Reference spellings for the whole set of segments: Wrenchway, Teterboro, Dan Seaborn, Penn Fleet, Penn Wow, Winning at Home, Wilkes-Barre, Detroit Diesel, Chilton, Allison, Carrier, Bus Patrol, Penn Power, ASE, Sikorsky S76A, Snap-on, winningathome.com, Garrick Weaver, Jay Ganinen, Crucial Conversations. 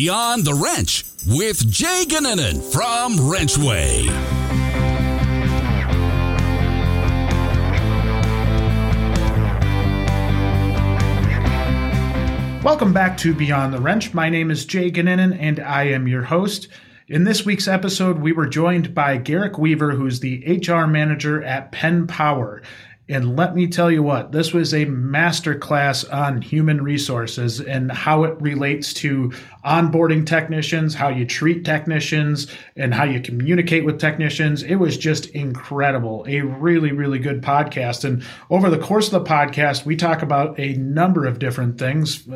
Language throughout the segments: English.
Beyond the Wrench with Jay Ganinen from Wrenchway. Welcome back to Beyond the Wrench. My name is Jay Ganinen, and I am your host. In this week's episode, we were joined by Garrick Weaver, who's the HR manager at Penn Power. And let me tell you what, this was a masterclass on human resources and how it relates to onboarding technicians, how you treat technicians, and how you communicate with technicians. It was just incredible. A really, really good podcast. And over the course of the podcast, we talk about a number of different things,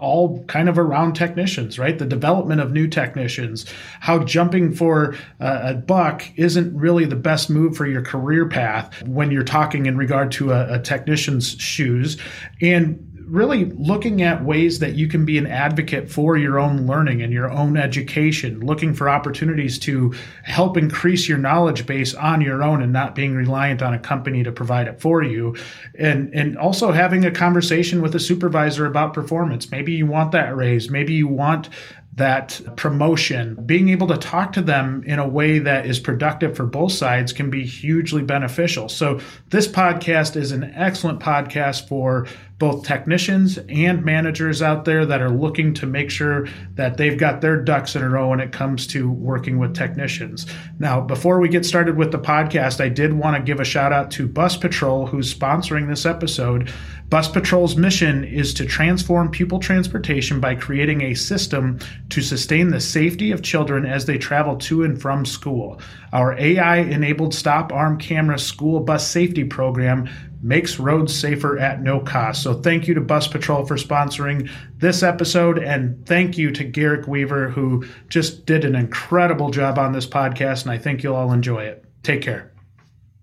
all kind of around technicians, right? The development of new technicians, how jumping for a buck isn't really the best move for your career path when you're talking in regard to a technician's shoes, and really looking at ways that you can be an advocate for your own learning and your own education, looking for opportunities to help increase your knowledge base on your own and not being reliant on a company to provide it for you. And also having a conversation with a supervisor about performance. Maybe you want that raise. Maybe you want that promotion. Being able to talk to them in a way that is productive for both sides can be hugely beneficial. So this podcast is an excellent podcast for both technicians and managers out there that are looking to make sure that they've got their ducks in a row when it comes to working with technicians. Now, before we get started with the podcast, I did want to give a shout out to Bus Patrol, who's sponsoring this episode. Bus Patrol's mission is to transform pupil transportation by creating a system to sustain the safety of children as they travel to and from school. Our AI-enabled stop-arm camera school bus safety program makes roads safer at no cost. So thank you to Bus Patrol for sponsoring this episode, and thank you to Garrick Weaver, who just did an incredible job on this podcast, and I think you'll all enjoy it. Take care.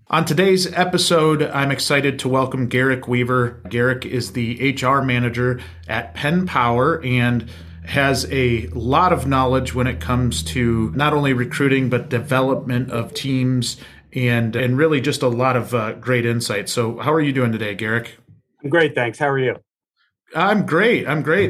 On today's episode, I'm excited to welcome Garrick Weaver. Garrick is the HR manager at Penn Power and has a lot of knowledge when it comes to not only recruiting, but development of teams and really just a lot of great insight. So how are you doing today, Garrick? I'm great, thanks. How are you? I'm great.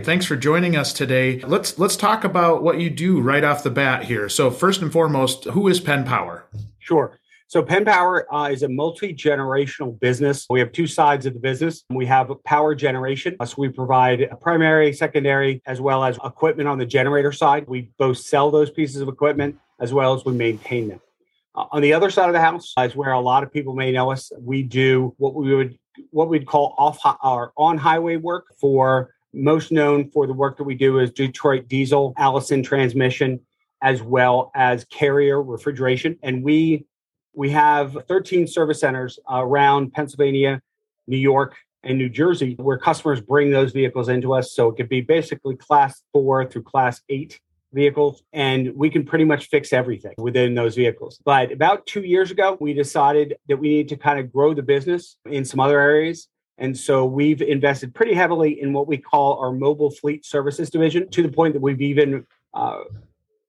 Thanks for joining us today. Let's talk about what you do right off the bat here. So first and foremost, who is Penn Power? Sure. So Penn Power is a multi-generational business. We have two sides of the business. We have power generation. So we provide primary, secondary, as well as equipment on the generator side. We both sell those pieces of equipment as well as we maintain them. On the other side of the house is where a lot of people may know us. We do what we'd call on-highway work. For most known for the work that we do is Detroit Diesel, Allison transmission, as well as Carrier refrigeration, and we have 13 service centers around Pennsylvania, New York, and New Jersey, where customers bring those vehicles into us. So it could be basically class 4 through class 8 vehicles, and we can pretty much fix everything within those vehicles. But about 2 years ago, we decided that we need to kind of grow the business in some other areas. And so we've invested pretty heavily in what we call our mobile fleet services division, to the point that we've even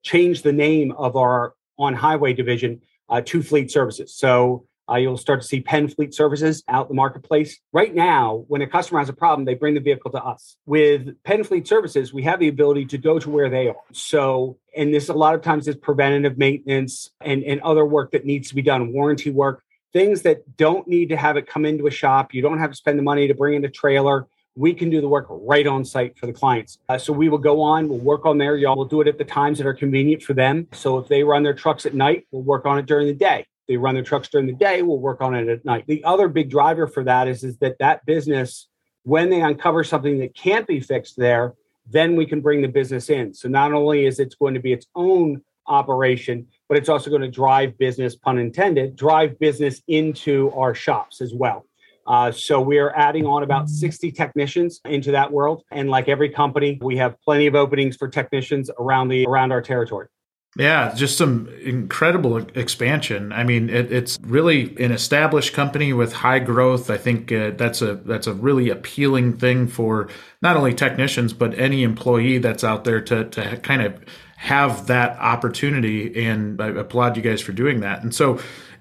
changed the name of our on-highway division to fleet services. So you'll start to see Penn Fleet Services out in the marketplace. Right now, when a customer has a problem, they bring the vehicle to us. With Penn Fleet Services, we have the ability to go to where they are. So, and this a lot of times is preventative maintenance and other work that needs to be done, warranty work, things that don't need to have it come into a shop. You don't have to spend the money to bring in a trailer. We can do the work right on site for the clients. So we will go on, we'll work on their yard. We'll do it at the times that are convenient for them. So if they run their trucks at night, we'll work on it during the day. If they run their trucks during the day, we'll work on it at night. The other big driver for that is that business, when they uncover something that can't be fixed there, then we can bring the business in. So not only is it going to be its own operation, but it's also going to drive business, pun intended, drive business into our shops as well. So we are adding on about 60 technicians into that world. And like every company, we have plenty of openings for technicians around our territory. Yeah, just some incredible expansion. I mean, it's really an established company with high growth. I think that's a really appealing thing for not only technicians, but any employee that's out there to kind of have that opportunity. And I applaud you guys for doing that. And so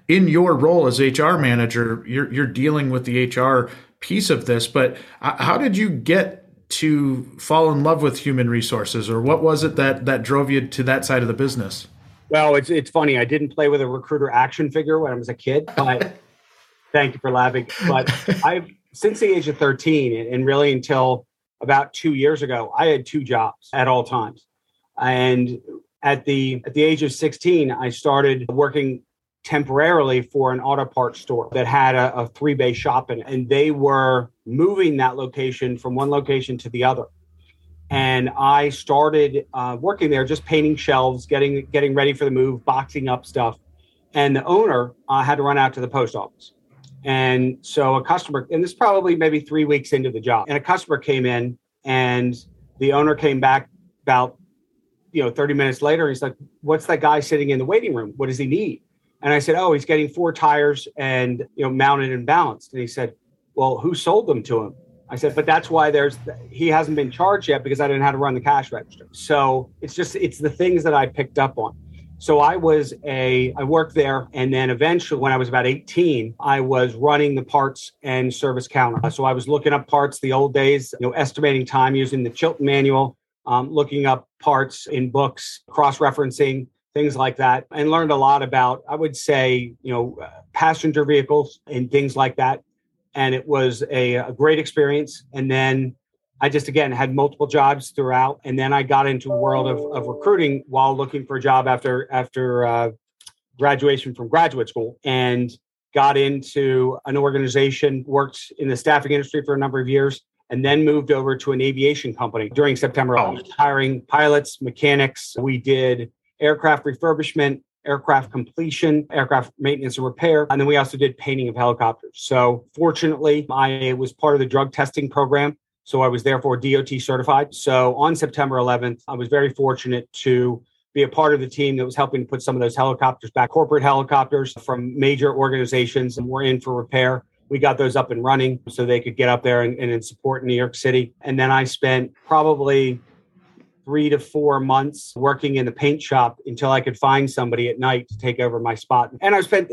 in your role as HR manager, you're dealing with the HR piece of this, but how did you get to fall in love with human resources, or what was it that drove you to that side of the business? Well, it's funny. I didn't play with a recruiter action figure when I was a kid, but thank you for laughing. But I've, since the age of 13 and really until about 2 years ago, I had two jobs at all times. And at the age of 16, I started working temporarily for an auto parts store that had a three-bay shop in it. And they were moving that location from one location to the other. And I started working there, just painting shelves, getting ready for the move, boxing up stuff. And the owner had to run out to the post office. And so a customer, and this probably maybe 3 weeks into the job, and a customer came in and the owner came back about, 30 minutes later. And he's like, "What's that guy sitting in the waiting room? What does he need?" And I said, "Oh, he's getting four tires and, mounted and balanced." And he said, "Well, who sold them to him?" I said, "But that's why he hasn't been charged yet, because I didn't know how to run the cash register." So it's the things that I picked up on. So I worked there. And then eventually when I was about 18, I was running the parts and service counter. So I was looking up parts the old days, estimating time using the Chilton manual, looking up parts in books, cross-referencing, things like that, and learned a lot about, I would say, passenger vehicles and things like that. And it was a great experience. And then I just, again, had multiple jobs throughout. And then I got into a world of recruiting while looking for a job after graduation from graduate school, and got into an organization, worked in the staffing industry for a number of years, and then moved over to an aviation company during September, hiring pilots, mechanics. We did aircraft refurbishment, aircraft completion, aircraft maintenance and repair. And then we also did painting of helicopters. So fortunately, I was part of the drug testing program. So I was therefore DOT certified. So on September 11th, I was very fortunate to be a part of the team that was helping put some of those helicopters back. Corporate helicopters from major organizations and were in for repair. We got those up and running so they could get up there and support in New York City. And then I spent probably 3 to 4 months working in the paint shop until I could find somebody at night to take over my spot. And I've spent,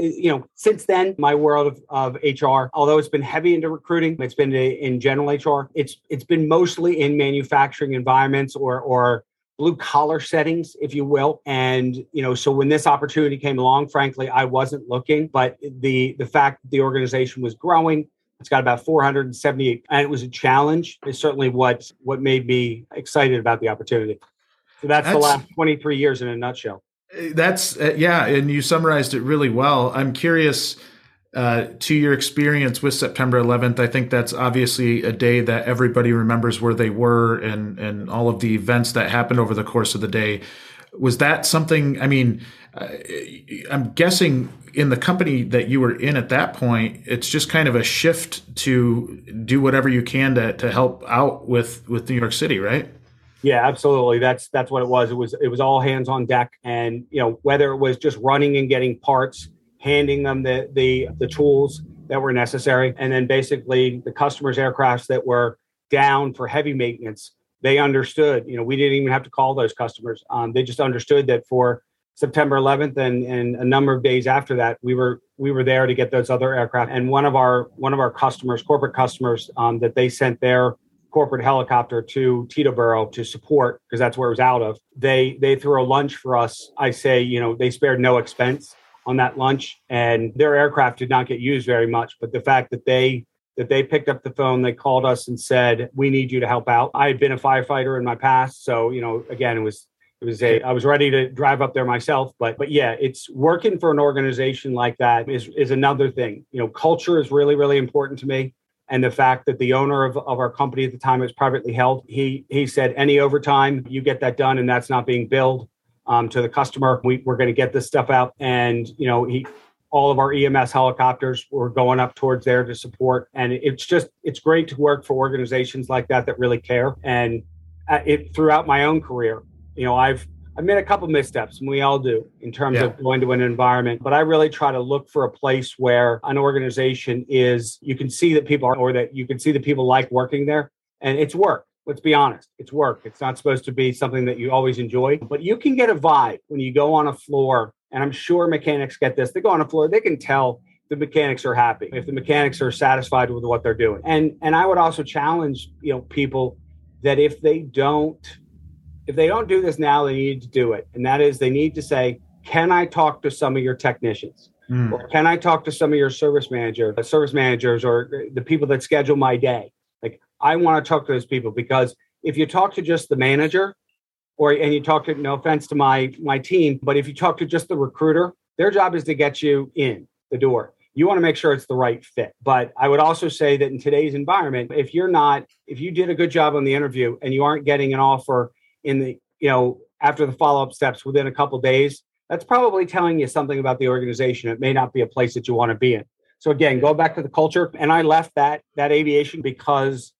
since then, my world of HR, although it's been heavy into recruiting, it's been in general HR. It's been mostly in manufacturing environments or blue collar settings, if you will. And, so when this opportunity came along, frankly, I wasn't looking, but the fact that the organization was growing, it's got about 478, and it was a challenge. It's certainly what made me excited about the opportunity. So that's the last 23 years in a nutshell. Yeah, and you summarized it really well. I'm curious to your experience with September 11th. I think that's obviously a day that everybody remembers where they were and all of the events that happened over the course of the day. Was that something, I'm guessing in the company that you were in at that point, it's just kind of a shift to do whatever you can to help out with New York City, right? Yeah, absolutely. That's what it was. It was all hands on deck. And, whether it was just running and getting parts, handing them the tools that were necessary, and then basically the customers' aircrafts that were down for heavy maintenance, they understood. We didn't even have to call those customers. They just understood that for September 11th and a number of days after that, we were there to get those other aircraft. And one of our customers, corporate customers, that they sent their corporate helicopter to Teterboro to support, because that's where it was out of. They threw a lunch for us. I say, they spared no expense on that lunch, and their aircraft did not get used very much. But the fact that they picked up the phone, they called us and said, "We need you to help out." I had been a firefighter in my past. So, again, I was ready to drive up there myself. But yeah, it's working for an organization like that is another thing. Culture is really, really important to me. And the fact that the owner of our company at the time, it was privately held, he said, "Any overtime, you get that done. And that's not being billed to the customer. We're going to get this stuff out." And, all of our EMS helicopters were going up towards there to support. And it's great to work for organizations like that really care. And throughout my own career, I've made a couple missteps, and we all do, in terms of going to an environment. But I really try to look for a place where an organization is, you can see that people are, or that you can see that people like working there. And it's work. Let's be honest. It's work. It's not supposed to be something that you always enjoy, but you can get a vibe when you go on a floor. And I'm sure mechanics get this. They go on the floor, they can tell the mechanics are happy, if the mechanics are satisfied with what they're doing. And I would also challenge, people that if they don't do this now, they need to do it. And that is, they need to say, can I talk to some of your technicians? Mm. Or can I talk to some of your service managers or the people that schedule my day? Like, I want to talk to those people, because if you talk to just the manager, and you talk to, no offense to my team, but if you talk to just the recruiter, their job is to get you in the door. You want to make sure it's the right fit. But I would also say that in today's environment, if you did a good job on the interview and you aren't getting an offer after the follow-up steps within a couple of days, that's probably telling you something about the organization. It may not be a place that you want to be in. So again, go back to the culture. And I left that aviation because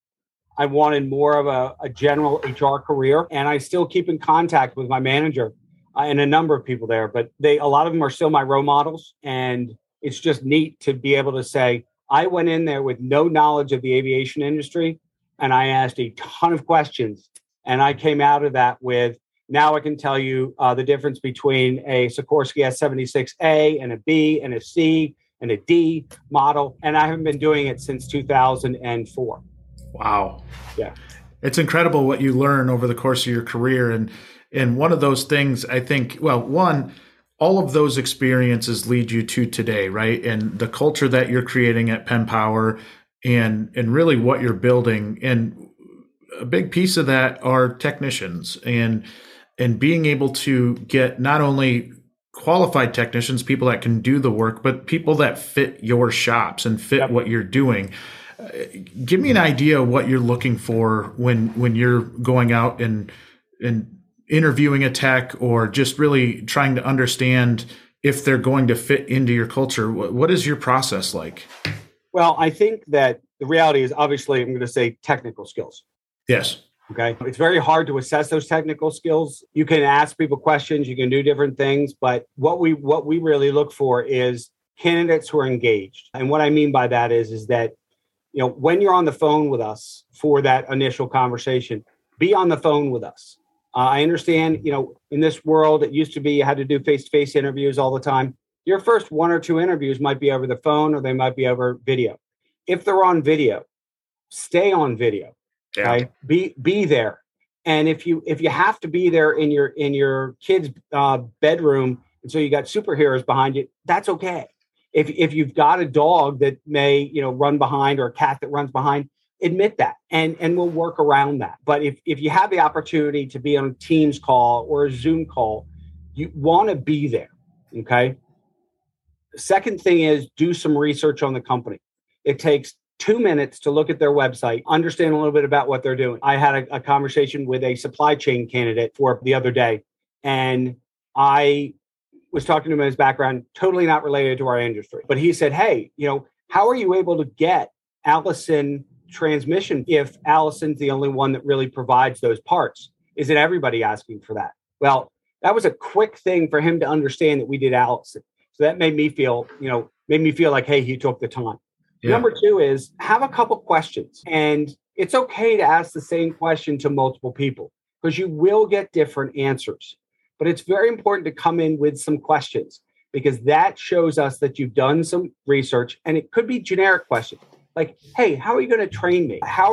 I wanted more of a general HR career. And I still keep in contact with my manager and a number of people there, but a lot of them are still my role models. And it's just neat to be able to say, I went in there with no knowledge of the aviation industry, and I asked a ton of questions. And I came out of that with, now I can tell you the difference between a Sikorsky S76A and a B and a C and a D model. And I haven't been doing it since 2004. Wow. Yeah. It's incredible what you learn over the course of your career. And one of those things, I think, all of those experiences lead you to today, right? And the culture that you're creating at Penn Power and really what you're building. And a big piece of that are technicians and being able to get not only qualified technicians, people that can do the work, but people that fit your shops and fit what you're doing. Give me an idea of what you're looking for when you're going out and interviewing a tech, or just really trying to understand if they're going to fit into your culture. What is your process like? Well, I think that the reality is, obviously, I'm going to say technical skills. Yes. Okay. It's very hard to assess those technical skills. You can ask people questions, you can do different things, but what we really look for is candidates who are engaged. And what I mean by that is that, when you're on the phone with us for that initial conversation, be on the phone with us. I understand, in this world, it used to be you had to do face-to-face interviews all the time. Your first one or two interviews might be over the phone, or they might be over video. If they're on video, stay on video. Yeah. Okay? Be there. And if you have to be there in your kid's bedroom, and so you got superheroes behind you, that's okay. If you've got a dog that may, run behind, or a cat that runs behind, admit that, and we'll work around that. But if you have the opportunity to be on a Teams call or a Zoom call, you want to be there. Okay. The second thing is, do some research on the company. It takes 2 minutes to look at their website, understand a little bit about what they're doing. I had a conversation with a supply chain candidate for the other day, and I was talking to him about his background, totally not related to our industry. But he said, hey, how are you able to get Allison transmission if Allison's the only one that really provides those parts? Isn't everybody asking for that? Well, that was a quick thing for him to understand that we did Allison. So that made me feel like, hey, he took the time. Yeah. Number two is, have a couple questions, and it's okay to ask the same question to multiple people, because you will get different answers. But it's very important to come in with some questions, because that shows us that you've done some research. And it could be generic questions like, hey, how are you going to train me? How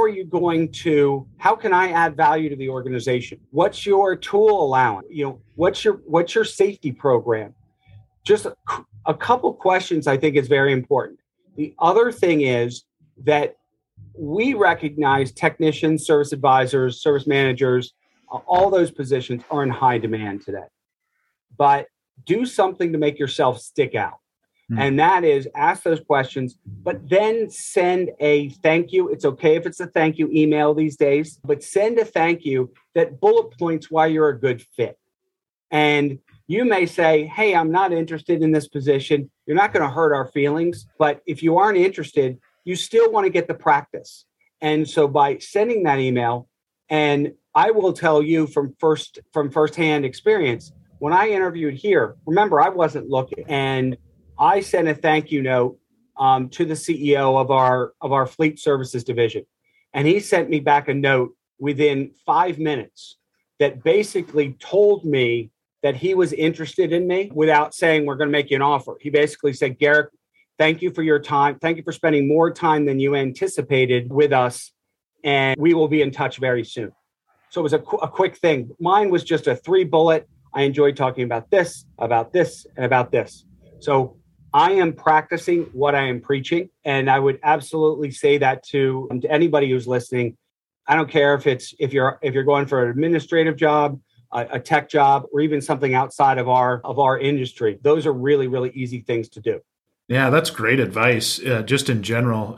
can I add value to the organization? What's your tool allowance? What's your safety program? Just a couple questions, I think, is very important. The other thing is that we recognize technicians, service advisors, service managers, all those positions are in high demand today. But do something to make yourself stick out. Mm-hmm. And that is, ask those questions, but then send a thank you. It's okay if it's a thank you email these days, but send a thank you that bullet points why you're a good fit. And you may say, hey, I'm not interested in this position. You're not going to hurt our feelings. But if you aren't interested, you still want to get the practice. And so by sending that email, and I will tell you from firsthand experience, when I interviewed here, remember, I wasn't looking. And I sent a thank you note to the CEO of our fleet services division. And he sent me back a note within 5 minutes that basically told me that he was interested in me without saying, we're going to make you an offer. He basically said, Garrick, thank you for your time. Thank you for spending more time than you anticipated with us. and we will be in touch very soon. So it was a quick thing. Mine was just a 3-bullet. I enjoyed talking about this, and about this. So I am practicing what I am preaching. And I would absolutely say that to anybody who's listening. I don't care if you're going for an administrative job, a tech job, or even something outside of our industry. Those are really, really easy things to do. Yeah, that's great advice, just in general.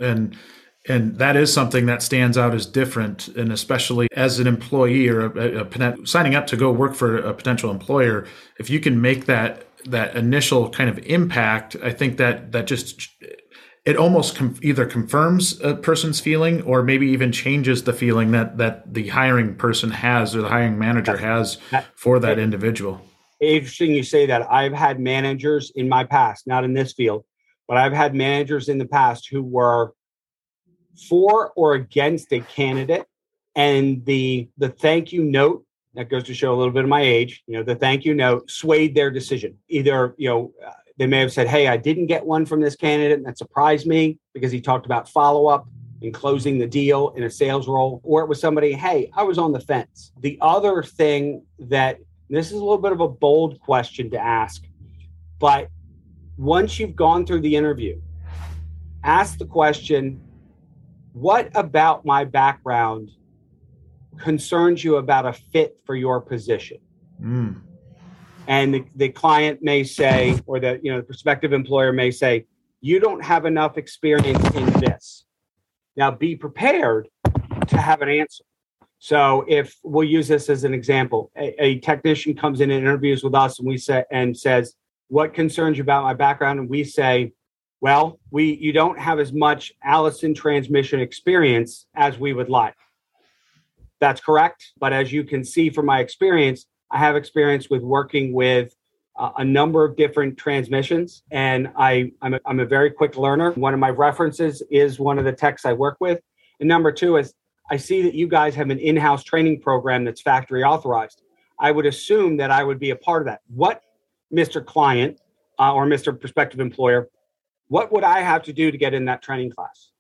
And that is something that stands out as different. And especially as an employee or signing up to go work for a potential employer, if you can make that initial kind of impact, I think that just, it almost either confirms a person's feeling or maybe even changes the feeling that the hiring person has or the hiring manager has for that individual. Interesting you say that. I've had managers in my past, not in this field, but I've had managers in the past who were for or against a candidate, and the thank you note, that goes to show a little bit of my age, the thank you note swayed their decision. Either, they may have said, hey, I didn't get one from this candidate, and that surprised me because he talked about follow-up and closing the deal in a sales role, or it was somebody, hey, I was on the fence. The other thing that, this is a little bit of a bold question to ask, but once you've gone through the interview, ask the question, what about my background concerns you about a fit for your position? Mm. And the client may say, or the prospective employer may say, you don't have enough experience in this. Now be prepared to have an answer. So if we'll use this as an example, a technician comes in and interviews with us, and says, what concerns you about my background? And we say, well, you don't have as much Allison transmission experience as we would like. That's correct. But as you can see from my experience, I have experience with working with a number of different transmissions, and I'm a very quick learner. One of my references is one of the techs I work with. And number two is, I see that you guys have an in-house training program that's factory authorized. I would assume that I would be a part of that. What, Mr. Client or Mr. Prospective Employer, what would I have to do to get in that training class?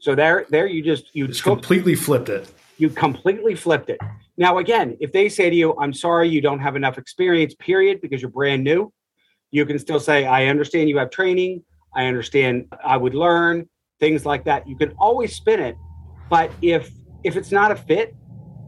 So there you just completely flipped it. You completely flipped it. Now, again, if they say to you, I'm sorry, you don't have enough experience, period, because you're brand new, you can still say, I understand you have training. I understand I would learn, things like that. You can always spin it. But if it's not a fit,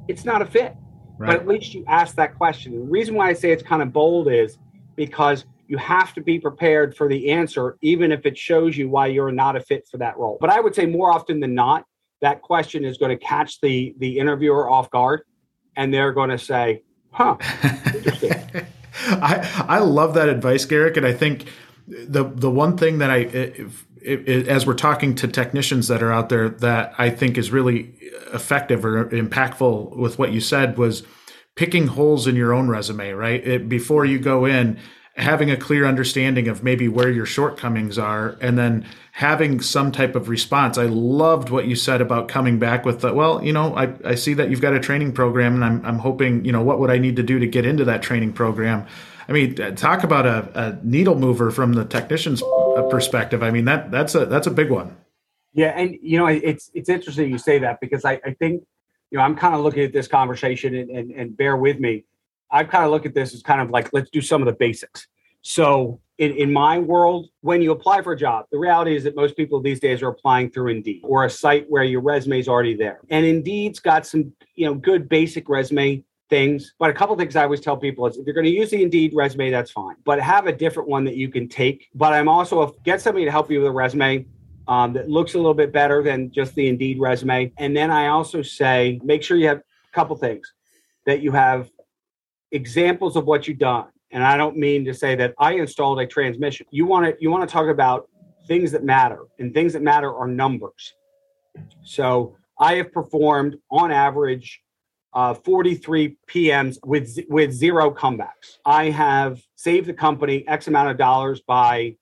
it's not a fit. Right. But at least you ask that question. The reason why I say it's kind of bold is because you have to be prepared for the answer, even if it shows you why you're not a fit for that role. But I would say more often than not, that question is going to catch the interviewer off guard, and they're going to say, huh, interesting. I love that advice, Garrick. And I think the one thing that as we're talking to technicians that are out there that I think is really effective or impactful with what you said was picking holes in your own resume, right? Before you go in, having a clear understanding of maybe where your shortcomings are, and then having some type of response. I loved what you said about coming back with the, well, I see that you've got a training program, and I'm hoping, what would I need to do to get into that training program? I mean, talk about a needle mover from the technician's perspective. I mean, that's a big one. Yeah. And, it's interesting you say that, because I think, I'm kind of looking at this conversation and bear with me. I've kind of looked at this as kind of like, let's do some of the basics. So in my world, when you apply for a job, the reality is that most people these days are applying through Indeed or a site where your resume is already there. And Indeed's got some, good basic resume things. But a couple of things I always tell people is if you're going to use the Indeed resume, that's fine, but have a different one that you can take. But I'm also get somebody to help you with a resume that looks a little bit better than just the Indeed resume. And then I also say, make sure you have a couple things, that you have examples of what you've done. And I don't mean to say that I installed a transmission. You want to talk about things that matter, and things that matter are numbers. So I have performed on average 43 PMs with zero comebacks. I have saved the company X amount of dollars by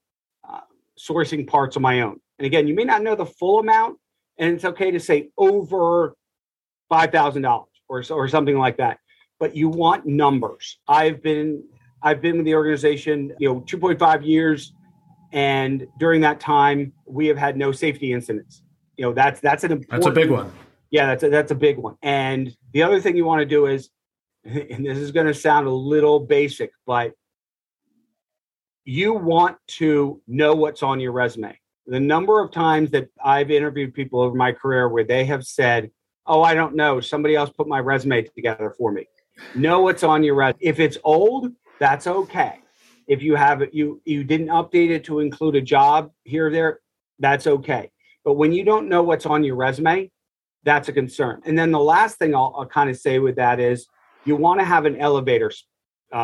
sourcing parts on my own. And again, you may not know the full amount, and it's okay to say over $5,000 or something like that. But you want numbers. I've been with the organization, 2.5 years. And during that time, we have had no safety incidents. That's an important, that's a big one. Yeah, that's a big one. And the other thing you want to do is, and this is going to sound a little basic, but you want to know what's on your resume. The number of times that I've interviewed people over my career where they have said, oh, I don't know, somebody else put my resume together for me. Know what's on your resume. If it's old, that's okay. If you have it, you didn't update it to include a job here or there, that's okay. But when you don't know what's on your resume, that's a concern. And then the last thing I'll kind of say with that is you want to have an elevator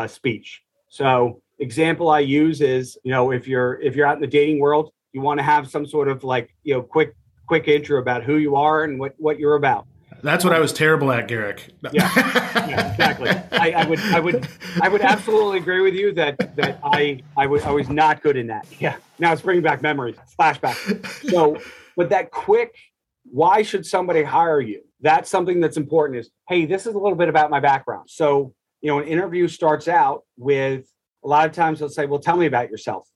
speech. So example I use is, you know, if you're out in the dating world, you want to have some sort of like, you know, quick intro about who you are and what you're about. That's what I was terrible at, Garrick. Yeah, exactly. I would absolutely agree with you that I was not good in that. Yeah. Now it's bringing back memories, flashback. So, but that quick, why should somebody hire you? That's something that's important is, hey, this is a little bit about my background. So, you know, an interview starts out with a lot of times they'll say, well, tell me about yourself.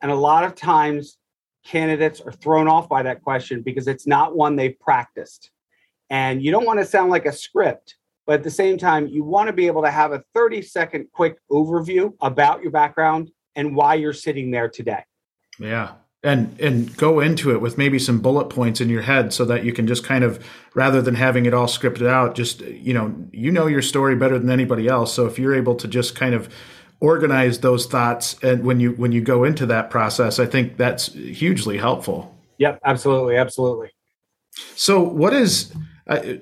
And a lot of times candidates are thrown off by that question because it's not one they've practiced. And you don't want to sound like a script, but at the same time, you want to be able to have a 30-second quick overview about your background and why you're sitting there today. Yeah. And go into it with maybe some bullet points in your head so that you can just kind of, rather than having it all scripted out, just, you know your story better than anybody else. So if you're able to just kind of organize those thoughts and when you go into that process, I think that's hugely helpful. Yep, absolutely. Absolutely. So what is,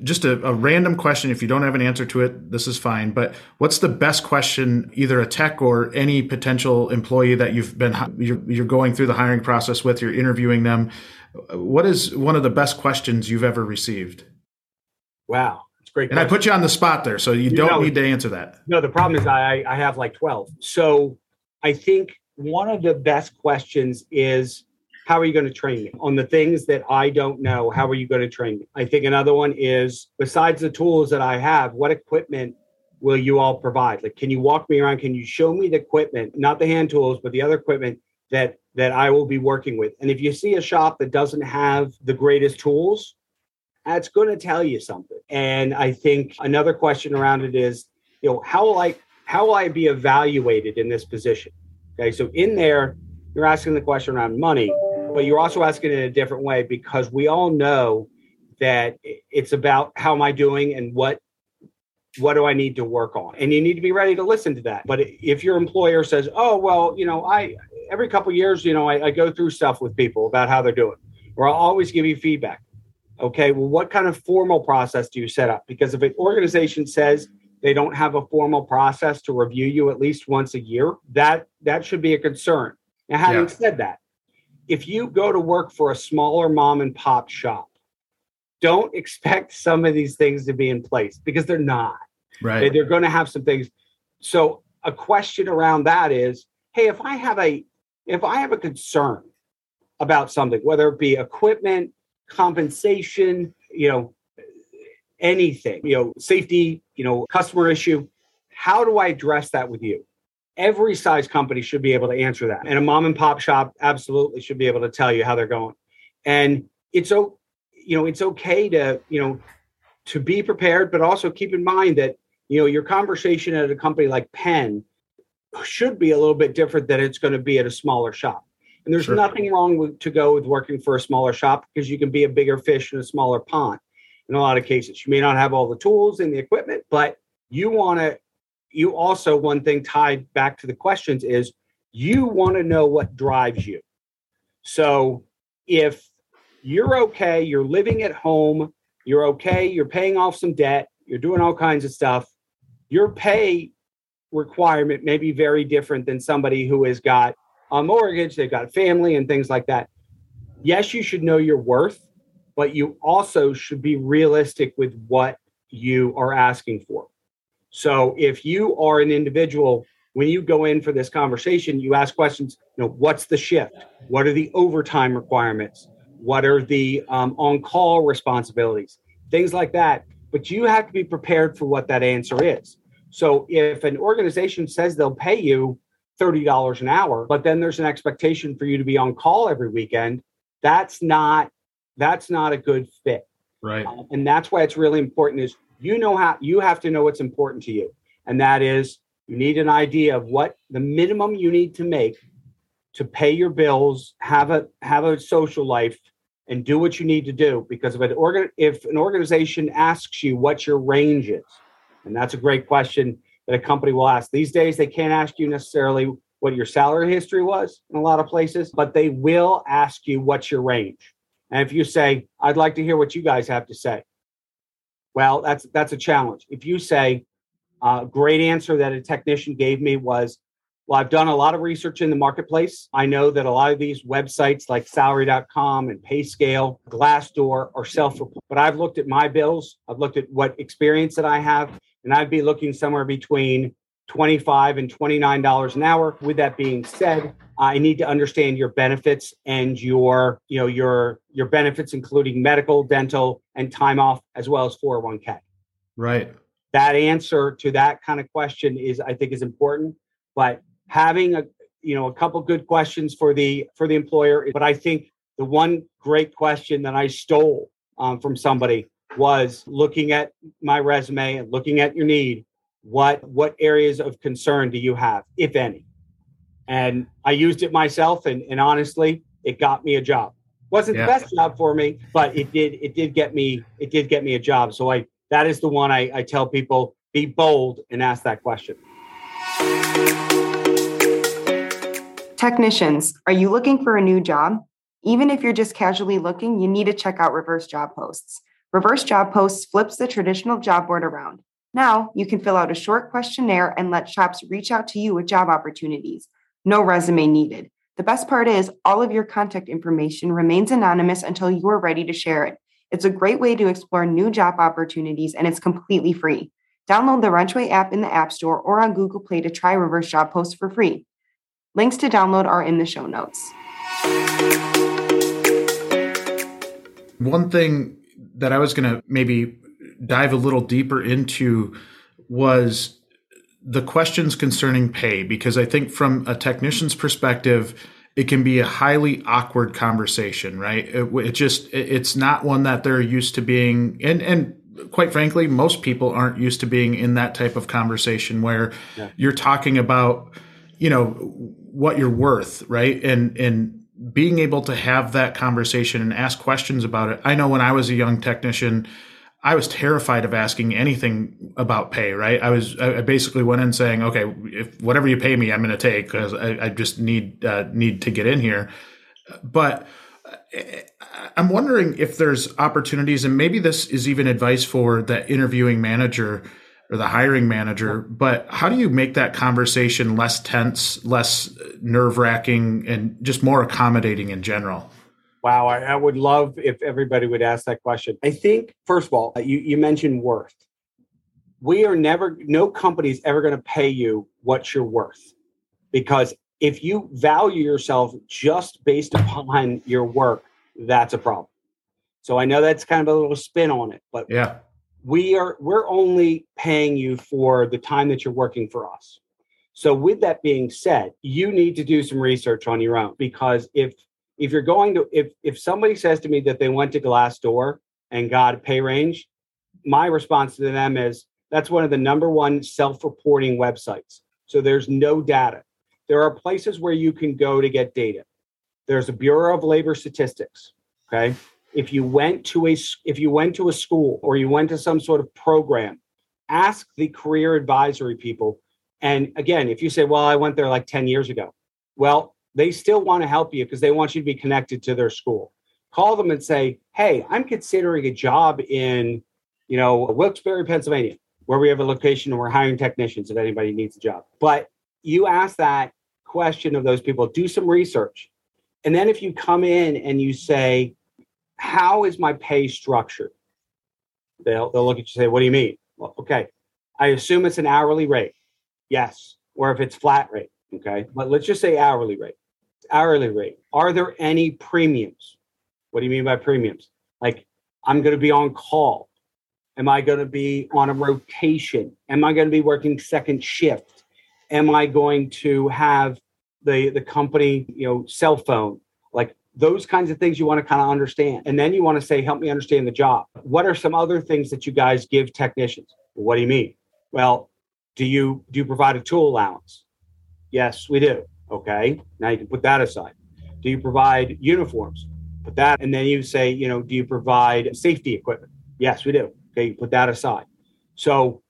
just a random question, if you don't have an answer to it, this is fine, but what's the best question, either a tech or any potential employee that you're going through the hiring process with, you're interviewing them, what is one of the best questions you've ever received? Wow. That's a great question. And I put you on the spot there, so you don't need to answer that. No, the problem is I have like 12. So I think one of the best questions is, how are you going to train me on the things that I don't know? How are you going to train me? I think another one is, besides the tools that I have, what equipment will you all provide? Like, can you walk me around? Can you show me the equipment, not the hand tools, but the other equipment that I will be working with? And if you see a shop that doesn't have the greatest tools, that's going to tell you something. And I think another question around it is, you know, how will I be evaluated in this position? Okay, so in there, you're asking the question around money. But you're also asking it in a different way, because we all know that it's about how am I doing and what do I need to work on? And you need to be ready to listen to that. But if your employer says, oh, well, you know, I every couple of years, you know, I go through stuff with people about how they're doing, or I'll always give you feedback. Okay, well, what kind of formal process do you set up? Because if an organization says they don't have a formal process to review you at least once a year, that should be a concern. Now, having said that, if you go to work for a smaller mom and pop shop, don't expect some of these things to be in place, because they're not. Right. They're going to have some things. So a question around that is, hey, if I have a concern about something, whether it be equipment, compensation, you know, anything, you know, safety, you know, customer issue, how do I address that with you? Every size company should be able to answer that. And a mom and pop shop absolutely should be able to tell you how they're going. And it's okay to be prepared, but also keep in mind that, you know, your conversation at a company like Penn should be a little bit different than it's going to be at a smaller shop. And there's nothing wrong to go with working for a smaller shop, because you can be a bigger fish in a smaller pond in a lot of cases. You may not have all the tools and the equipment, but one thing tied back to the questions is you want to know what drives you. So if you're okay, you're living at home, you're okay, you're paying off some debt, you're doing all kinds of stuff, your pay requirement may be very different than somebody who has got a mortgage, they've got family and things like that. Yes, you should know your worth, but you also should be realistic with what you are asking for. So if you are an individual, when you go in for this conversation, you ask questions, you know, what's the shift? What are the overtime requirements? What are the on-call responsibilities? Things like that. But you have to be prepared for what that answer is. So if an organization says they'll pay you $30 an hour, but then there's an expectation for you to be on call every weekend, that's not a good fit. Right. And that's why it's really important is, you know, how you have to know what's important to you. And that is, you need an idea of what the minimum you need to make to pay your bills, have a social life, and do what you need to do. Because if an organization asks you what your range is, and that's a great question that a company will ask. These days, they can't ask you necessarily what your salary history was in a lot of places, but they will ask you what's your range. And if you say, I'd like to hear what you guys have to say. Well, that's a challenge. If you say, a great answer that a technician gave me was, well, I've done a lot of research in the marketplace. I know that a lot of these websites like salary.com and PayScale, Glassdoor are self-report, but I've looked at my bills. I've looked at what experience that I have, and I'd be looking somewhere between $25 and $29 an hour. With that being said, I need to understand your benefits and your benefits, including medical, dental, and time off, as well as 401k. Right. That answer to that kind of question I think is important, but having a couple good questions for the employer. But I think the one great question that I stole from somebody was looking at my resume and looking at your need. What areas of concern do you have, if any? And I used it myself, and honestly, it got me a job. Wasn't the best job for me, but it did get me a job. So that is the one I tell people, be bold and ask that question. Technicians, are you looking for a new job? Even if you're just casually looking, you need to check out Reverse Job Posts. Reverse Job Posts flips the traditional job board around. Now you can fill out a short questionnaire and let shops reach out to you with job opportunities. No resume needed. The best part is all of your contact information remains anonymous until you're ready to share it. It's a great way to explore new job opportunities, and it's completely free. Download the Wrenchway app in the App Store or on Google Play to try Reverse Job Posts for free. Links to download are in the show notes. One thing that I was going to maybe dive a little deeper into was the questions concerning pay, because I think from a technician's perspective, it can be a highly awkward conversation, right? It's not one that they're used to being in. And quite frankly, most people aren't used to being in that type of conversation where you're talking about, what you're worth, right? And being able to have that conversation and ask questions about it. I know when I was a young technician, I was terrified of asking anything about pay, right? I basically went in saying, okay, if whatever you pay me, I'm going to take, because I just need to get in here. But I'm wondering if there's opportunities, and maybe this is even advice for the interviewing manager or the hiring manager, but how do you make that conversation less tense, less nerve-wracking, and just more accommodating in general? Wow, I would love if everybody would ask that question. I think, first of all, you mentioned worth. No company's ever going to pay you what you're worth, because if you value yourself just based upon your work, that's a problem. So I know that's kind of a little spin on it, but we're only paying you for the time that you're working for us. So with that being said, you need to do some research on your own, because if somebody says to me that they went to Glassdoor and got a pay range, my response to them is, that's one of the number one self-reporting websites. So there's no data. There are places where you can go to get data. There's a Bureau of Labor Statistics. Okay. If you went to a school or you went to some sort of program, ask the career advisory people. And again, if you say, well, I went there like 10 years ago. Well, they still want to help you because they want you to be connected to their school. Call them and say, hey, I'm considering a job in, Wilkes-Barre, Pennsylvania, where we have a location and we're hiring technicians if anybody needs a job. But you ask that question of those people, do some research. And then if you come in and you say, how is my pay structured? They'll look at you and say, what do you mean? Well, okay, I assume it's an hourly rate. Yes. Or if it's flat rate. Okay. But let's just say hourly rate. Hourly rate. Are there any premiums? What do you mean by premiums? Like, I'm going to be on call. Am I going to be on a rotation? Am I going to be working second shift? Am I going to have the company, cell phone? Like, Those kinds of things you want to kind of understand. And then you want to say, help me understand the job. What are some other things that you guys give technicians? What do you mean? Well, do you provide a tool allowance? Yes, we do. Okay. Now you can put that aside. Do you provide uniforms? Put that. And then you say, do you provide safety equipment? Yes, we do. Okay. You put that aside. So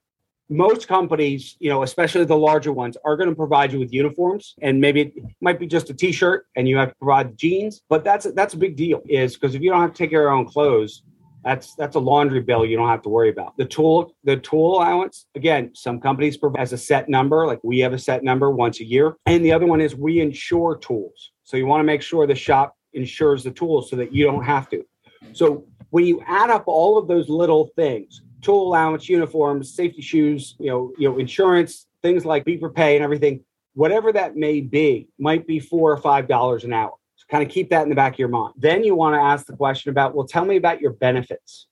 most companies, especially the larger ones, are going to provide you with uniforms, and maybe it might be just a t-shirt and you have to provide the jeans, but that's a big deal, is because if you don't have to take your own clothes, that's a laundry bill you don't have to worry about. The tool allowance, again, some companies provide as a set number, like we have a set number once a year. And the other one is we insure tools. So you want to make sure the shop insures the tools so that you don't have to. So when you add up all of those little things, tool allowance, uniforms, safety shoes, insurance, things like beeper pay and everything, whatever that may be, might be $4 or $5 an hour. So kind of keep that in the back of your mind. Then you want to ask the question about, well, tell me about your benefits.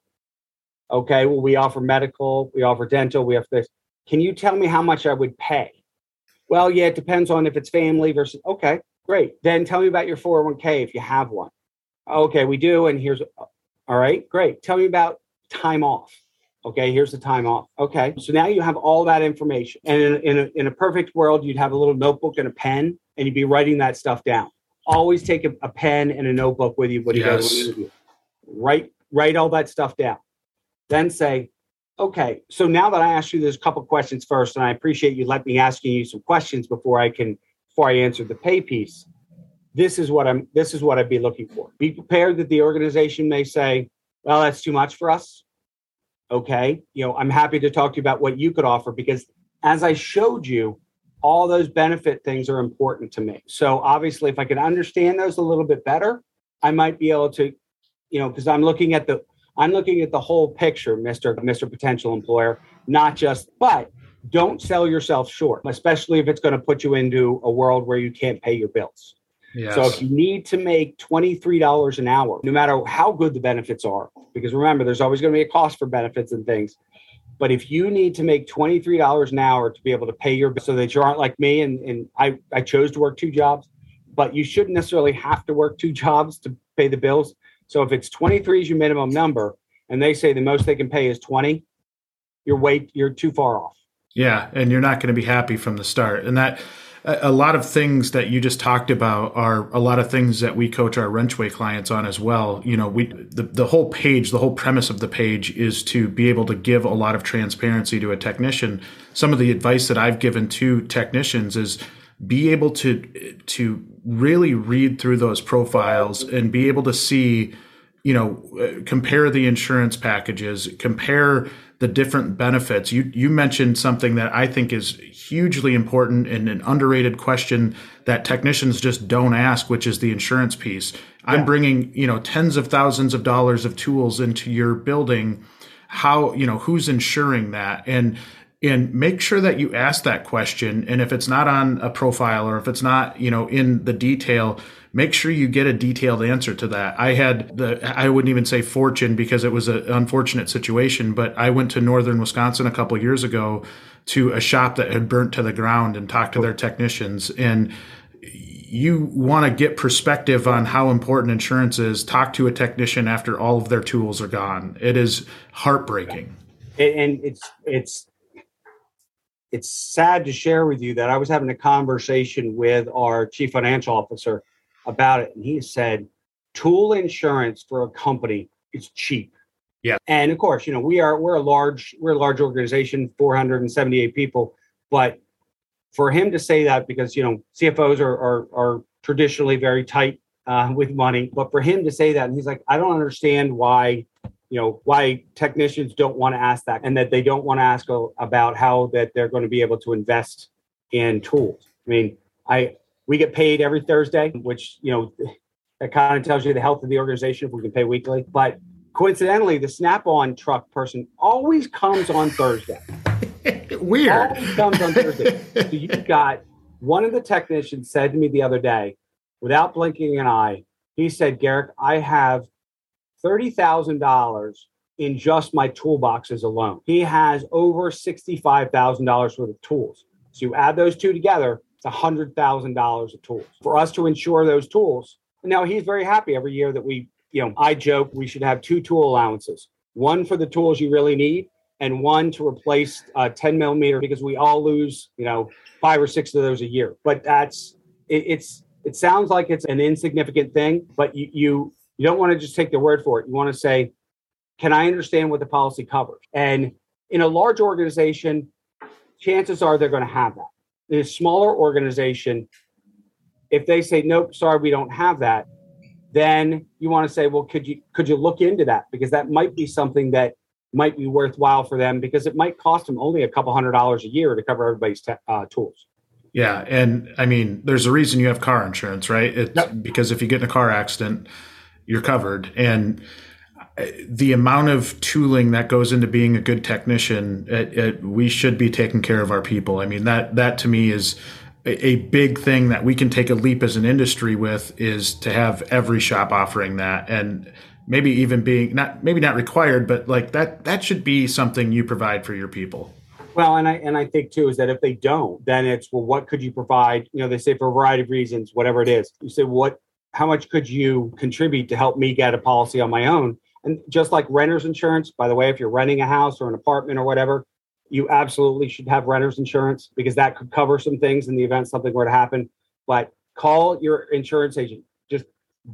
Okay, well, we offer medical, we offer dental, we have this. Can you tell me how much I would pay? Well, yeah, it depends on if it's family versus, okay, great. Then tell me about your 401k if you have one. Okay, we do, and here's, all right, great. Tell me about time off. Okay, here's the time off. Okay, so now you have all that information. And in a perfect world, you'd have a little notebook and a pen, and you'd be writing that stuff down. Always take a pen and a notebook with you when you go to an interview. Write all that stuff down. Then say, okay, so now that I asked you this couple questions first, and I appreciate you letting me ask you some questions before I answer the pay piece, this is what I'd be looking for. Be prepared that the organization may say, well, that's too much for us. Okay, I'm happy to talk to you about what you could offer, because as I showed you, all those benefit things are important to me. So obviously, if I could understand those a little bit better, I might be able to, because I'm looking at the whole picture, Mr. Potential Employer, not just, but don't sell yourself short, especially if it's going to put you into a world where you can't pay your bills. Yes. So if you need to make $23 an hour, no matter how good the benefits are, because remember, there's always going to be a cost for benefits and things. But if you need to make $23 an hour to be able to pay your bills, so that you aren't like me, and I chose to work two jobs, but you shouldn't necessarily have to work two jobs to pay the bills. So if it's 23 is your minimum number, and they say the most they can pay is 20, you're too far off. Yeah, and you're not going to be happy from the start. And that... a lot of things that you just talked about are a lot of things that we coach our Wrenchway clients on as well. The whole premise of the page is to be able to give a lot of transparency to a technician. Some of the advice that I've given to technicians is be able to really read through those profiles and be able to see, compare the insurance packages, compare the different benefits. You mentioned something that I think is hugely important and an underrated question that technicians just don't ask, which is the insurance piece. Yeah. I'm bringing, tens of thousands of dollars of tools into your building. How, who's insuring that? And make sure that you ask that question. And if it's not on a profile, or if it's not, in the detail, make sure you get a detailed answer to that. I had I wouldn't even say fortune, because it was an unfortunate situation, but I went to northern Wisconsin a couple of years ago to a shop that had burnt to the ground and talked to their technicians. And you want to get perspective on how important insurance is. Talk to a technician after all of their tools are gone. It is heartbreaking. And it's sad to share with you that I was having a conversation with our chief financial officer about it. And he said, tool insurance for a company is cheap. Yeah. And of course, we're a large organization, 478 people. But for him to say that, because, CFOs are traditionally very tight with money, but for him to say that, and he's like, I don't understand why technicians don't want to ask that, and that they don't want to ask about how that they're going to be able to invest in tools. I mean, we get paid every Thursday, which, that kind of tells you the health of the organization if we can pay weekly. But coincidentally, the Snap-on truck person always comes on Thursday. Weird. Always comes on Thursday. So you got one of the technicians said to me the other day, without blinking an eye, he said, Garrick, I have $30,000 in just my toolboxes alone. He has over $65,000 worth of tools. So you add those two together, it's $100,000 of tools. For us to insure those tools, Now, he's very happy every year that we, you know, I joke we should have two tool allowances, one for the tools you really need and one to replace 10 millimeter, because we all lose, you know, 5 or 6 of those a year. But that's it sounds like it's an insignificant thing, but you don't want to just take their word for it. You want to say, can I understand what the policy covers? And in a large organization, chances are they're going to have that. In a smaller organization, if they say, nope, sorry, we don't have that, then you want to say, well, could you look into that? Because that might be something that might be worthwhile for them, because it might cost them only a couple $100s a year to cover everybody's tools. Yeah. And I mean, there's a reason you have car insurance, right? It's yep. Because if you get in a car accident, you're covered. And the amount of tooling that goes into being a good technician, we should be taking care of our people. I mean, that to me is a big thing that we can take a leap as an industry with, is to have every shop offering that, and maybe even being not required, but like that should be something you provide for your people. Well, and I think too is that if they don't, then it's, well, what could you provide? You know, they say for a variety of reasons, whatever it is. You say, how much could you contribute to help me get a policy on my own? And just like renter's insurance, by the way, if you're renting a house or an apartment or whatever, you absolutely should have renter's insurance, because that could cover some things in the event something were to happen. But call your insurance agent. Just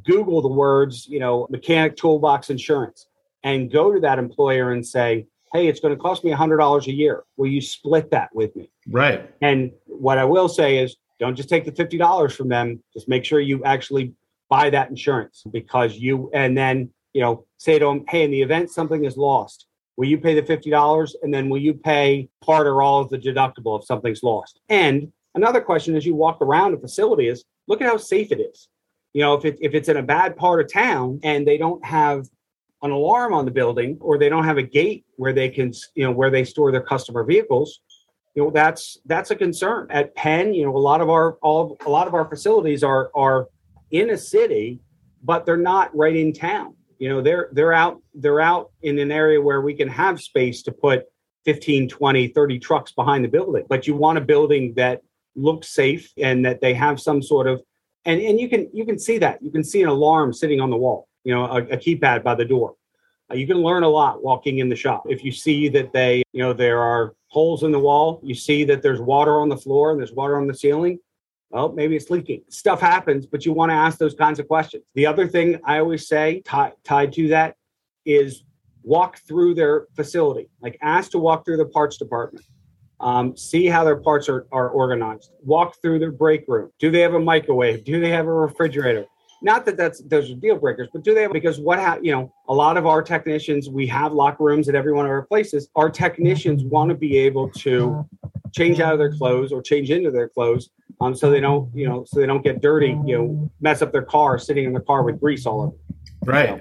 Google the words, you know, mechanic toolbox insurance, and go to that employer and say, hey, it's going to cost me $100 a year. Will you split that with me? Right. And what I will say is, don't just take the $50 from them. Just make sure you actually buy that insurance, because you know, say to them, hey, in the event something is lost, will you pay the $50? And then will you pay part or all of the deductible if something's lost? And another question as you walk around a facility is, look at how safe it is. You know, if it's in a bad part of town and they don't have an alarm on the building, or they don't have a gate where they can, you know, where they store their customer vehicles, you know, that's a concern. At Penn, you know, a lot of our facilities are in a city, but they're not right in town. You know, they're out in an area where we can have space to put 15, 20, 30 trucks behind the building. But you want a building that looks safe, and that they have some sort of, and you can see that. You can see an alarm sitting on the wall, you know, a keypad by the door. You can learn a lot walking in the shop. If you see that they, you know, there are holes in the wall, you see that there's water on the floor and there's water on the ceiling, well, maybe it's leaking. Stuff happens, but you want to ask those kinds of questions. The other thing I always say tied to that is walk through their facility. Like, ask to walk through the parts department. See how their parts are organized. Walk through their break room. Do they have a microwave? Do they have a refrigerator? Not that those are deal breakers, but do they have, because you know, a lot of our technicians, we have locker rooms at every one of our places. Our technicians want to be able to change out of their clothes or change into their clothes, so they don't get dirty, you know, mess up their car, sitting in the car with grease all over. Right. So.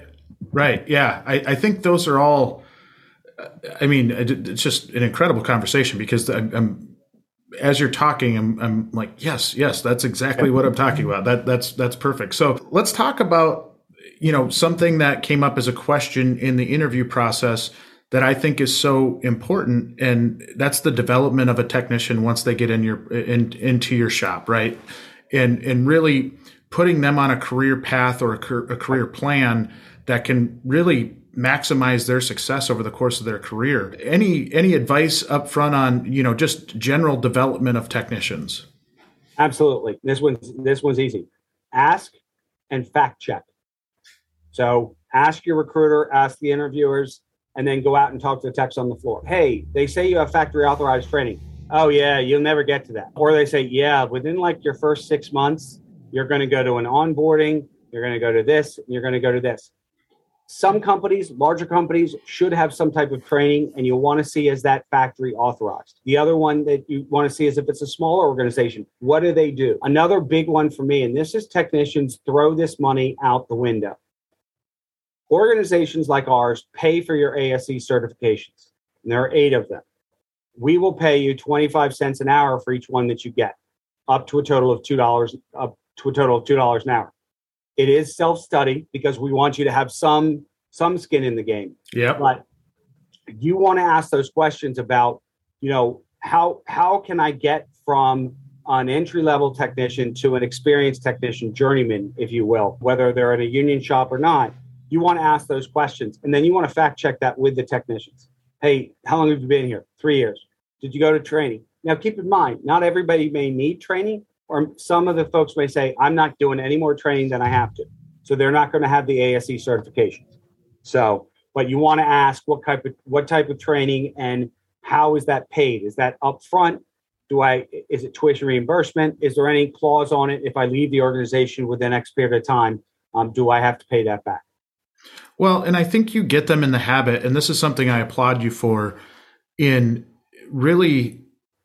Right. Yeah. I think those are all, I mean, it's just an incredible conversation, because as you're talking, I'm like, yes, that's exactly what I'm talking about. That's perfect. So let's talk about, you know, something that came up as a question in the interview process that I think is so important, and that's the development of a technician once they get into your shop, right? And really putting them on a career path or a career plan that can really maximize their success over the course of their career. Any advice up front on, you know, just general development of technicians? Absolutely. This one's easy. Ask and fact check. So ask your recruiter, ask the interviewers, and then go out and talk to the techs on the floor. Hey, they say you have factory authorized training. Oh yeah, you'll never get to that. Or they say, yeah, within like your first 6 months, you're going to go to an onboarding, you're going to go to this, and you're going to go to this. Some companies, larger companies, should have some type of training, and you'll want to see is that factory authorized. The other one that you want to see is if it's a smaller organization, what do they do? Another big one for me, and this is technicians throw this money out the window. Organizations like ours pay for your ASE certifications, and there are 8 of them. We will pay you 25 cents an hour for each one that you get, up to a total of $2 an hour. It is self-study, because we want you to have some skin in the game. Yeah. But you want to ask those questions about, you know, how can I get from an entry-level technician to an experienced technician, journeyman, if you will, whether they're at a union shop or not, you want to ask those questions. And then you want to fact check that with the technicians. Hey, how long have you been here? 3 years. Did you go to training? Now, keep in mind, not everybody may need training, or some of the folks may say, I'm not doing any more training than I have to. So they're not going to have the ASE certification. So, but you want to ask what type of training and how is that paid? Is that upfront? Is it tuition reimbursement? Is there any clause on it? If I leave the organization within X period of time, do I have to pay that back? Well, and I think you get them in the habit, and this is something I applaud you for, in really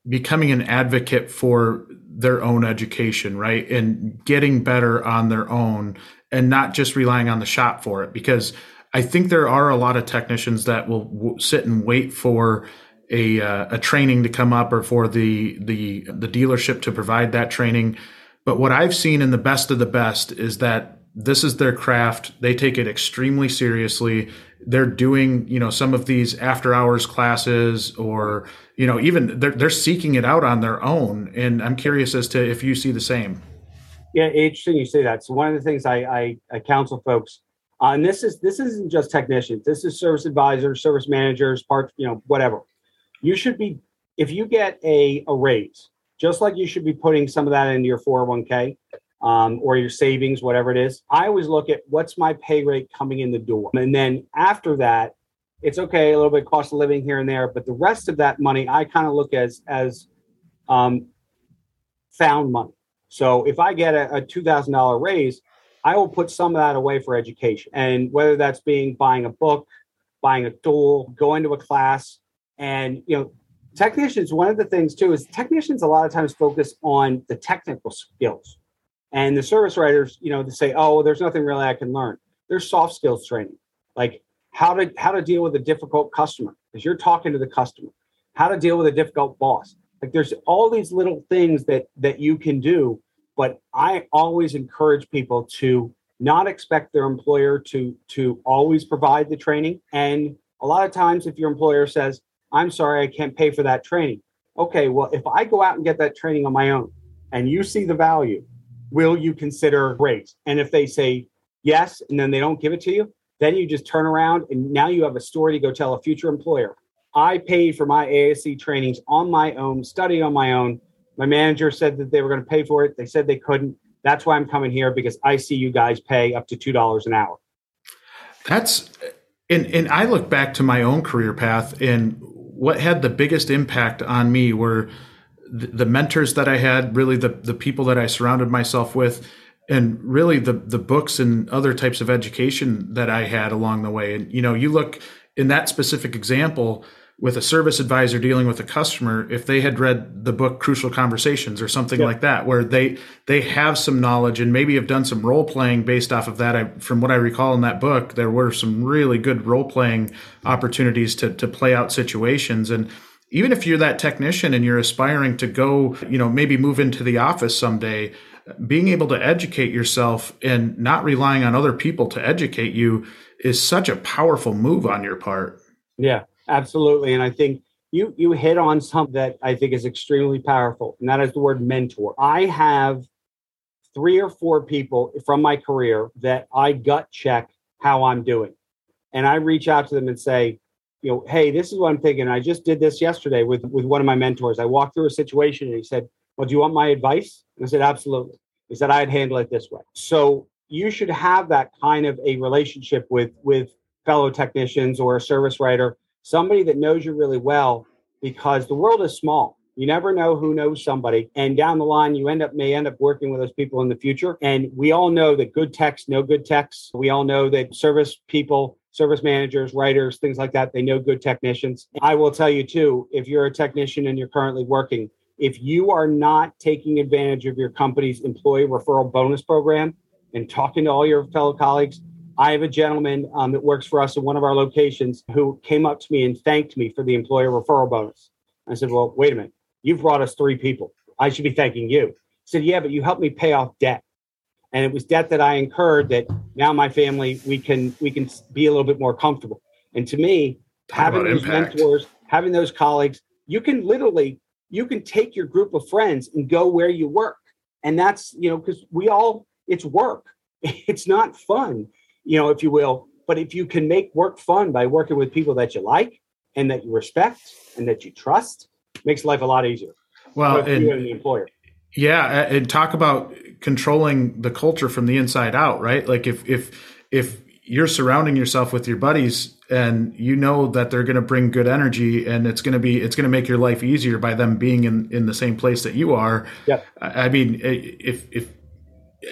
becoming an advocate for their own education, right? And getting better on their own and not just relying on the shop for it. Because I think there are a lot of technicians that will sit and wait for a training to come up or for the dealership to provide that training. But what I've seen in the best of the best is that this is their craft. They take it extremely seriously. They're doing, some of these after hours classes or, even they're seeking it out on their own. And I'm curious as to if you see the same. Yeah. Interesting you say that. So one of the things I counsel folks on, this isn't just technicians. This is service advisors, service managers, parts, whatever. You should be, if you get a raise, just like you should be putting some of that into your 401k or your savings, whatever it is. I always look at what's my pay rate coming in the door. And then after that, it's okay, a little bit of cost of living here and there. But the rest of that money, I kind of look as found money. So if I get a $2,000 raise, I will put some of that away for education. And whether that's buying a book, buying a tool, going to a class. And, technicians, one of the things too is technicians a lot of times focus on the technical skills, and the service writers, they say, oh, well, there's nothing really I can learn. There's soft skills training, like how to deal with a difficult customer because you're talking to the customer, how to deal with a difficult boss. Like there's all these little things that you can do, but I always encourage people to not expect their employer to always provide the training. And a lot of times if your employer says, I'm sorry, I can't pay for that training. Okay, well, if I go out and get that training on my own and you see the value, will you consider rates? And if they say yes, and then they don't give it to you, then you just turn around and now you have a story to go tell a future employer. I paid for my ASE trainings on my own, studied on my own. My manager said that they were going to pay for it. They said they couldn't. That's why I'm coming here, because I see you guys pay up to $2 an hour. And I look back to my own career path, and what had the biggest impact on me were the mentors that I had, really the people that I surrounded myself with, and really the books and other types of education that I had along the way. And, you look in that specific example with a service advisor dealing with a customer, if they had read the book Crucial Conversations or something like that, where they have some knowledge and maybe have done some role playing based off of that. From what I recall in that book, there were some really good role playing opportunities to play out situations. And even if you're that technician and you're aspiring to go, maybe move into the office someday, being able to educate yourself and not relying on other people to educate you is such a powerful move on your part. Yeah, absolutely. And I think you hit on something that I think is extremely powerful, and that is the word mentor. I have 3 or 4 people from my career that I gut check how I'm doing. And I reach out to them and say, hey, this is what I'm thinking. I just did this yesterday with one of my mentors. I walked through a situation and he said, well, do you want my advice? And I said, absolutely. He said, I'd handle it this way. So you should have that kind of a relationship with fellow technicians or a service writer, somebody that knows you really well, because the world is small. You never know who knows somebody. And down the line, you may end up working with those people in the future. And we all know that good techs know good techs. We all know that service people, service managers, writers, things like that, they know good technicians. I will tell you too, if you're a technician and you're currently working, if you are not taking advantage of your company's employee referral bonus program and talking to all your fellow colleagues, I have a gentleman that works for us in one of our locations who came up to me and thanked me for the employer referral bonus. I said, well, wait a minute, you've brought us 3 people. I should be thanking you. He said, yeah, but you helped me pay off debt. And it was debt that I incurred that now my family, we can be a little bit more comfortable. And to me, having those mentors, having those colleagues, you can literally, you can take your group of friends and go where you work. And that's, you know, because we all, it's work. It's not fun, you know, if you will. But if you can make work fun by working with people that you like and that you respect and that you trust, it makes life a lot easier. Well, and you and the employer. Yeah. And talk about controlling the culture from the inside out, right? Like if you're surrounding yourself with your buddies and you know that they're going to bring good energy and it's going to make your life easier by them being in the same place that you are. Yeah. I mean, if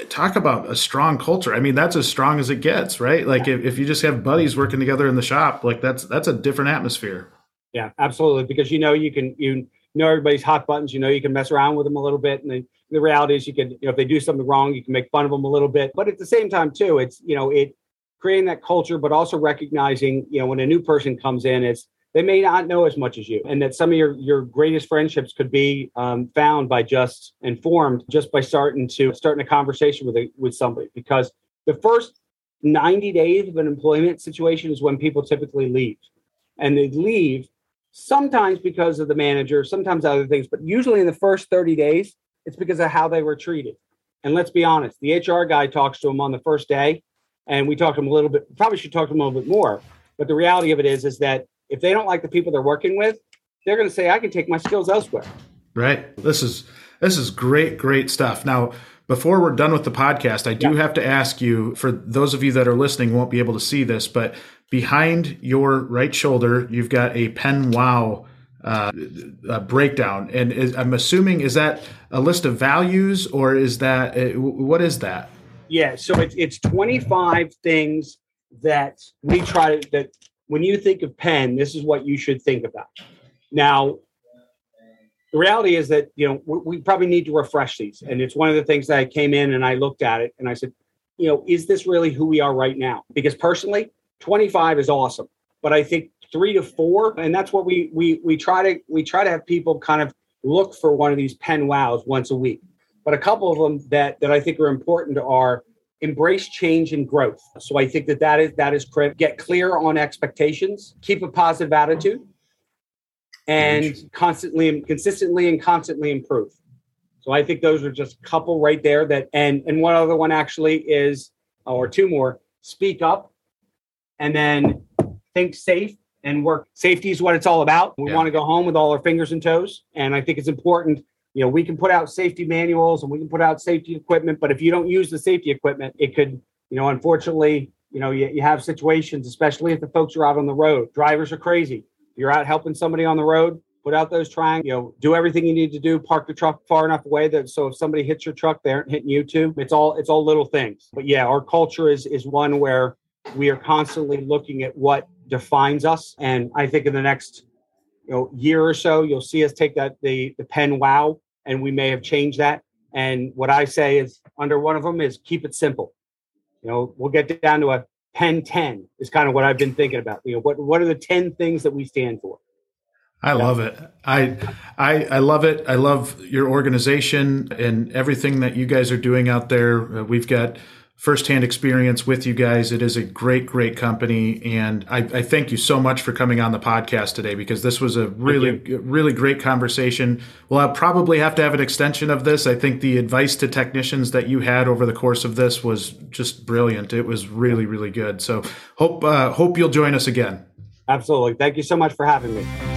talk about a strong culture. I mean, that's as strong as it gets, right? Like if you just have buddies working together in the shop, like that's a different atmosphere. Yeah, absolutely. Because, you know, you know everybody's hot buttons, you know, you can mess around with them a little bit. And the reality is you can, you know, if they do something wrong, you can make fun of them a little bit. But at the same time, too, it's, you know, it creating that culture, but also recognizing, you know, when a new person comes in, it's they may not know as much as you, and that some of your greatest friendships could be found by just and formed just by starting a conversation with somebody. Because the first 90 days of an employment situation is when people typically leave, and they leave sometimes because of the manager, sometimes other things, but usually in the first 30 days, it's because of how they were treated. And let's be honest, the HR guy talks to them on the first day, and we talked to them a little bit. Probably should talk to them a little bit more. But the reality of it is that if they don't like the people they're working with, they're going to say, I can take my skills elsewhere. Right. This is great, great stuff. Now, before we're done with the podcast, I do have to ask you, for those of you that are listening won't be able to see this, but behind your right shoulder, you've got a Penn Wow breakdown. And I'm assuming, is that a list of values or is that, what is that? Yeah. So it's 25 things that we try to, that when you think of Penn, this is what you should think about. Now, the reality is that, you know, we probably need to refresh these. And it's one of the things that I came in and I looked at it and I said, you know, is this really who we are right now? Because personally, 25 is awesome, but I think 3 to 4, and that's what we try to have people kind of look for one of these Penn Wows once a week. But a couple of them that I think are important are embrace change and growth. So I think that is get clear on expectations, keep a positive attitude, and consistently improve. So I think those are just a couple right there. That and one other one actually is, or two more, speak up, and then think safe and work. Safety is what it's all about. We want to go home with all our fingers and toes, and I think it's important. You know, we can put out safety manuals and we can put out safety equipment, but if you don't use the safety equipment, it could, you know, unfortunately, you know, you have situations, especially if the folks are out on the road. Drivers are crazy. If you're out helping somebody on the road, put out those triangles, you know, do everything you need to do, park the truck far enough away that so if somebody hits your truck, they aren't hitting you too. It's all little things. But yeah, our culture is one where we are constantly looking at what defines us. And I think in the next, you know, year or so, you'll see us take that the Penn Wow, and we may have changed that. And what I say is under one of them is keep it simple. You know, we'll get down to a Penn 10 is kind of what I've been thinking about. You know, what are the 10 things that we stand for? I love it. I love it. I love your organization and everything that you guys are doing out there. We've got firsthand experience with you guys. It is a great, great company. And I thank you so much for coming on the podcast today, because this was a really, really great conversation. Well, I'll probably have to have an extension of this. I think the advice to technicians that you had over the course of this was just brilliant. It was really, really good. So hope you'll join us again. Absolutely. Thank you so much for having me.